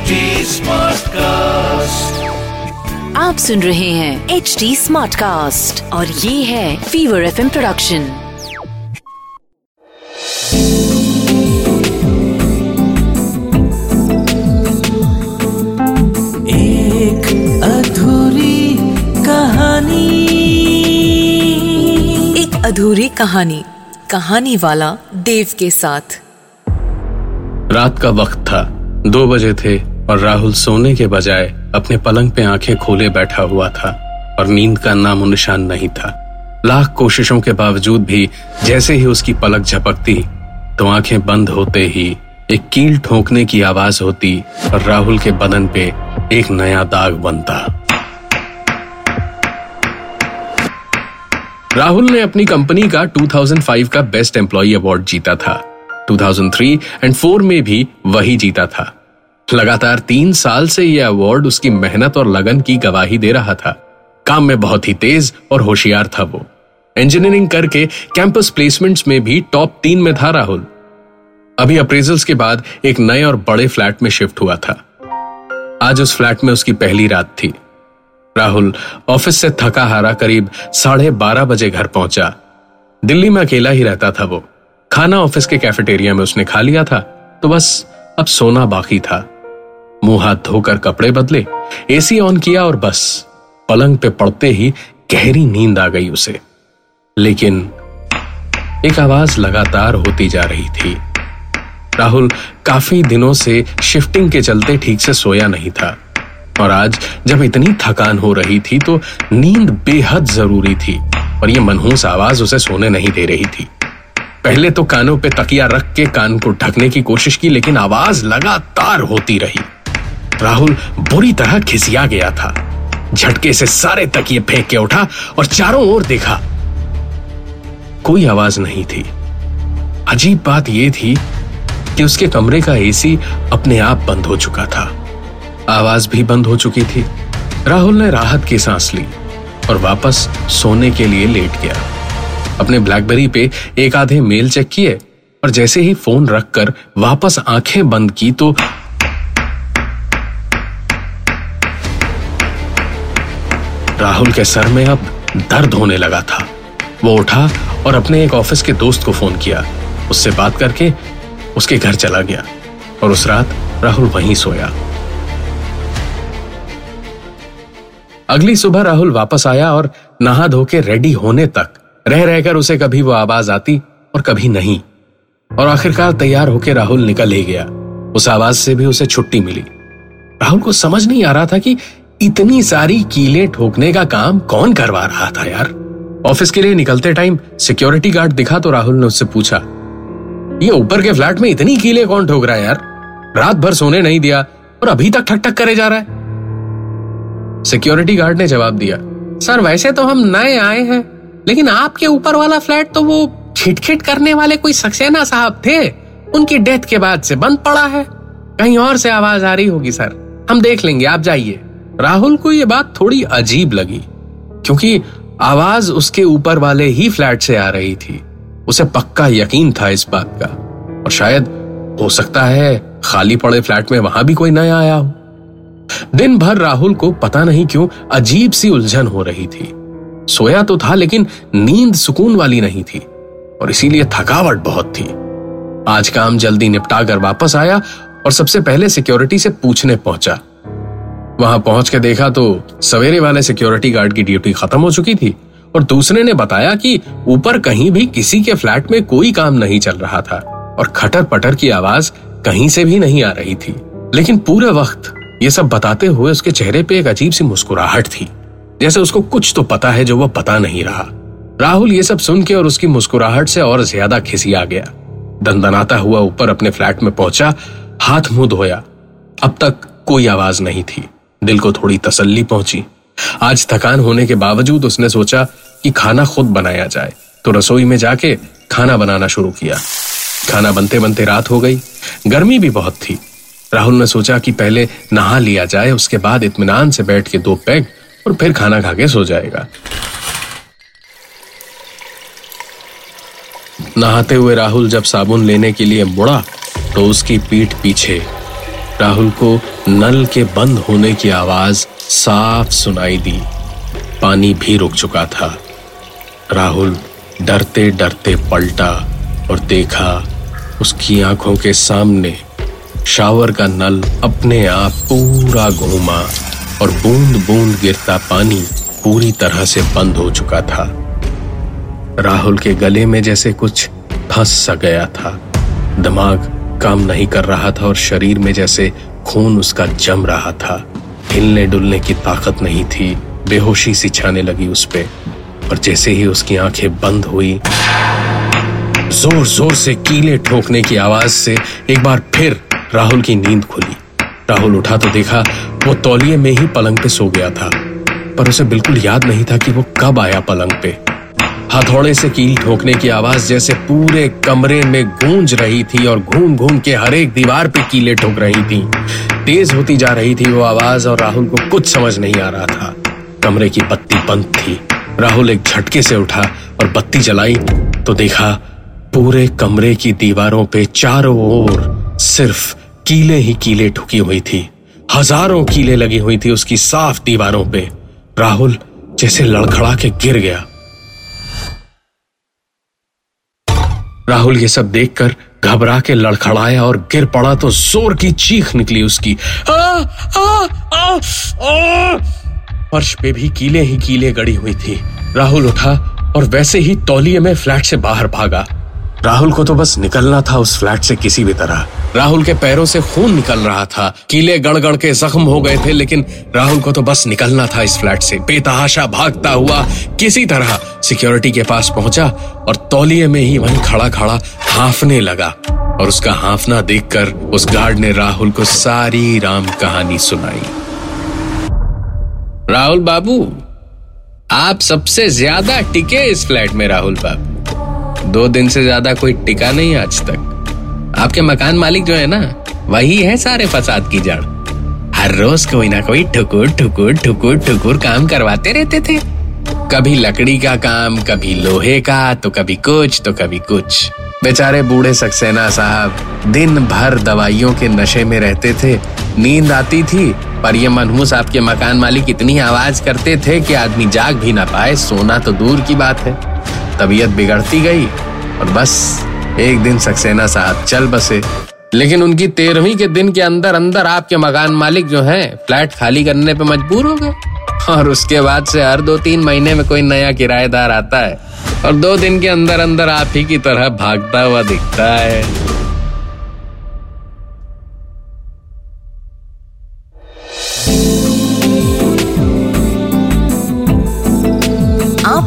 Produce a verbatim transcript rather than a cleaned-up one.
HT smart cast. आप सुन रहे हैं एचटी स्मार्ट कास्ट और ये है फीवर एफएम प्रोडक्शन। एक अधूरी कहानी, एक अधूरी कहानी कहानी वाला देव के साथ। रात का वक्त था, दो बजे थे और राहुल सोने के बजाय अपने पलंग पे आंखें खोले बैठा हुआ था और नींद का नामो निशान नहीं था। लाख कोशिशों के बावजूद भी जैसे ही उसकी पलक झपकती तो आंखें बंद होते ही एक कील ठोकने की आवाज होती और राहुल के बदन पे एक नया दाग बनता। राहुल ने अपनी कंपनी का दो हज़ार पाँच का बेस्ट एम्प्लॉई अवार्ड जीता था। दो हज़ार तीन एंड चार में भी वही जीता था। लगातार तीन साल से यह अवार्ड उसकी मेहनत और लगन की गवाही दे रहा था। काम में बहुत ही तेज और होशियार था वो। इंजीनियरिंग करके कैंपस प्लेसमेंट्स में भी टॉप तीन में था राहुल। अभी अप्रेजल्स के बाद एक नए और बड़े फ्लैट में शिफ्ट हुआ था। आज उस फ्लैट में उसकी पहली रात थी। राहुल ऑफिस से थका हारा करीब साढ़े बारह बजे घर पहुंचा। दिल्ली में अकेला ही रहता था वो। खाना ऑफिस के कैफेटेरिया में उसने खा लिया था तो बस अब सोना बाकी था। मुंह हाथ धोकर कपड़े बदले, एसी ऑन किया और बस पलंग पे पड़ते ही गहरी नींद आ गई उसे। लेकिन एक आवाज लगातार होती जा रही थी। राहुल काफी दिनों से शिफ्टिंग के चलते ठीक से सोया नहीं था और आज जब इतनी थकान हो रही थी तो नींद बेहद जरूरी थी और ये मनहूस आवाज उसे सोने नहीं दे रही थी। पहले तो कानों पे तकिया रख के कान को ढकने की कोशिश की लेकिन आवाज लगातार होती रही। राहुल बुरी तरह खिसिया गया था। झटके से सारे तकिए फेंक के उठा और चारों ओर देखा, कोई आवाज नहीं थी। अजीब बात यह थी कि उसके कमरे का एसी अपने आप बंद हो चुका था, आवाज भी बंद हो चुकी थी। राहुल ने राहत की सांस ली और वापस सोने के लिए लेट गया। अपने ब्लैकबेरी पे एक आधे मेल चेक किए और जैसे ही फोन रखकर वापस आंखें बंद की तो राहुल के सर में अब दर्द होने लगा था। वो उठा और अपने एक ऑफिस के दोस्त को फोन किया। उससे बात करके उसके घर चला गया और उस रात राहुल वहीं सोया। अगली सुबह राहुल वापस आया और नहा धो के रेडी होने तक रह रहकर उसे कभी वो आवाज आती और कभी नहीं और आखिरकार तैयार होकर राहुल निकल ही गया। उस आवाज से भी उसे छुट्टी मिली। राहुल को समझ नहीं आ रहा था कि इतनी सारी कीलें ठोकने का काम कौन करवा रहा था यार। ऑफिस के लिए निकलते टाइम सिक्योरिटी गार्ड दिखा तो राहुल ने उससे पूछा, ये ऊपर के फ्लैट में इतनी कीलें कौन ठोक रहा है यार? रात भर सोने नहीं दिया और अभी तक ठक ठक करे जा रहा है। सिक्योरिटी गार्ड ने जवाब दिया, सर वैसे तो हम नए आए हैं लेकिन आपके ऊपर वाला फ्लैट तो वो खिटखिट करने वाले कोई सक्सेना साहब थे, उनकी डेथ के बाद से बंद पड़ा है। कहीं और से आवाज आ रही होगी सर, हम देख लेंगे, आप जाइए। राहुल को ये बात थोड़ी अजीब लगी क्योंकि आवाज उसके ऊपर वाले ही फ्लैट से आ रही थी। उसे पक्का यकीन था इस बात का और शायद हो सकता है खाली पड़े फ्लैट में वहां भी कोई नया आया हो। दिन भर राहुल को पता नहीं क्यों अजीब सी उलझन हो रही थी। सोया तो था लेकिन नींद सुकून वाली नहीं थी और इसीलिए थकावट बहुत थी। आज काम जल्दी निपटा कर वापस आया और सबसे पहले सिक्योरिटी से पूछने पहुंचा। वहां पहुंच के देखा तो सवेरे वाले सिक्योरिटी गार्ड की ड्यूटी खत्म हो चुकी थी और दूसरे ने बताया कि ऊपर कहीं भी किसी के फ्लैट में कोई काम नहीं चल रहा था और खटर पटर की आवाज कहीं से भी नहीं आ रही थी। लेकिन पूरे वक्त ये सब बताते हुए उसके चेहरे पे एक अजीब सी मुस्कुराहट थी, जैसे उसको कुछ तो पता है जो वो पता नहीं रहा। राहुल ये सब सुन के और उसकी मुस्कुराहट से और ज्यादा खिसिया गया। दनदनाता हुआ ऊपर अपने फ्लैट में पहुंचा, हाथ मुंह धोया। अब तक कोई आवाज नहीं थी। दिल को थोड़ी तसल्ली पहुंची। आज थकान होने के बावजूद उसने सोचा कि खाना खुद बनाया जाए तो रसोई में जाके खाना बनाना शुरू किया। खाना बनते बनते रात हो गई। गर्मी भी बहुत थी। राहुल ने सोचा कि पहले नहा लिया जाए, उसके बाद इत्मीनान से बैठ के दो पैग और फिर खाना खा के सो जाएगा। नहाते हुए राहुल जब साबुन लेने के लिए मुड़ा तो उसकी पीठ पीछे राहुल को नल के बंद होने की आवाज साफ सुनाई दी। पानी भी रुक चुका था। राहुल डरते डरते पलटा और देखा उसकी आंखों के सामने शावर का नल अपने आप पूरा घूमा और बूंद बूंद गिरता पानी पूरी तरह से बंद हो चुका था। राहुल के गले में जैसे कुछ फंस सा गया था। दिमाग काम नहीं कर रहा था और शरीर में जैसे खून उसका जम रहा था। हिलने डुलने की ताकत नहीं थी। बेहोशी सी छाने लगी उस पे और जैसे ही उसकी आंखें बंद हुई, जोर जोर से कीले ठोकने की आवाज से एक बार फिर राहुल की नींद खुली। राहुल उठा तो देखा वो तौलिए में ही पलंग पे सो गया था, पर उसे बिल्कुल याद नहीं था कि वो कब आया पलंग पे। हथौड़े से कील ठोकने की आवाज जैसे पूरे कमरे में गूंज रही थी और घूम घूम के हर एक दीवार पे कीले ठोक रही थी। तेज होती जा रही थी वो आवाज और राहुल को कुछ समझ नहीं आ रहा था। कमरे की बत्ती बंद थी। राहुल एक झटके से उठा और बत्ती जलाई तो देखा पूरे कमरे की दीवारों पे चारों ओर सिर्फ कीले ही कीले ठुकी हुई थी। हजारों कीले लगी हुई थी उसकी साफ दीवारों पे। राहुल जैसे लड़खड़ा के गिर गया। राहुल ये सब देखकर घबरा के लड़खड़ाया और गिर पड़ा तो जोर की चीख निकली उसकी। आ, आ, आ, आ, फर्श पे भी कीले ही कीले गड़ी हुई थी। राहुल उठा और वैसे ही तौलिए में फ्लैट से बाहर भागा। राहुल को तो बस निकलना था उस फ्लैट से किसी भी तरह। राहुल के पैरों से खून निकल रहा था। कीले गड़गड़ के जख्म हो गए थे, लेकिन राहुल को तो बस निकलना था इस फ्लैट से। बेतहाशा भागता हुआ किसी तरह सिक्योरिटी के पास पहुंचा और तौलिए में ही वहीं खड़ा खड़ा हांफने लगा और उसका हांफना देखकर उस गार्ड ने राहुल को सारी राम कहानी सुनाई। राहुल बाबू, आप सबसे ज्यादा टिके इस फ्लैट में। राहुल बाबू, दो दिन से ज्यादा कोई टिका नहीं आज तक। आपके मकान मालिक जो है ना, वही है सारे फसाद की जड़। हर रोज कोई ना कोई ठुकुर ठुकुर ठुकुर ठुकुर काम करवाते रहते थे। कभी लकड़ी का काम, कभी लोहे का, तो कभी कुछ तो कभी कुछ। बेचारे बूढ़े सक्सेना साहब दिन भर दवाइयों के नशे में रहते थे। नींद आती थी पर ये मनहूस आपके मकान मालिक इतनी आवाज करते थे कि आदमी जाग भी ना पाए, सोना तो दूर की बात है। तबीयत बिगड़ती गई और बस एक दिन सक्सेना साहब चल बसे। लेकिन उनकी तेरहवीं के दिन के अंदर अंदर आपके मकान मालिक जो हैं फ्लैट खाली करने पे मजबूर हो गए और उसके बाद से हर दो तीन महीने में कोई नया किराएदार आता है और दो दिन के अंदर अंदर आप ही की तरह भागता हुआ दिखता है। आप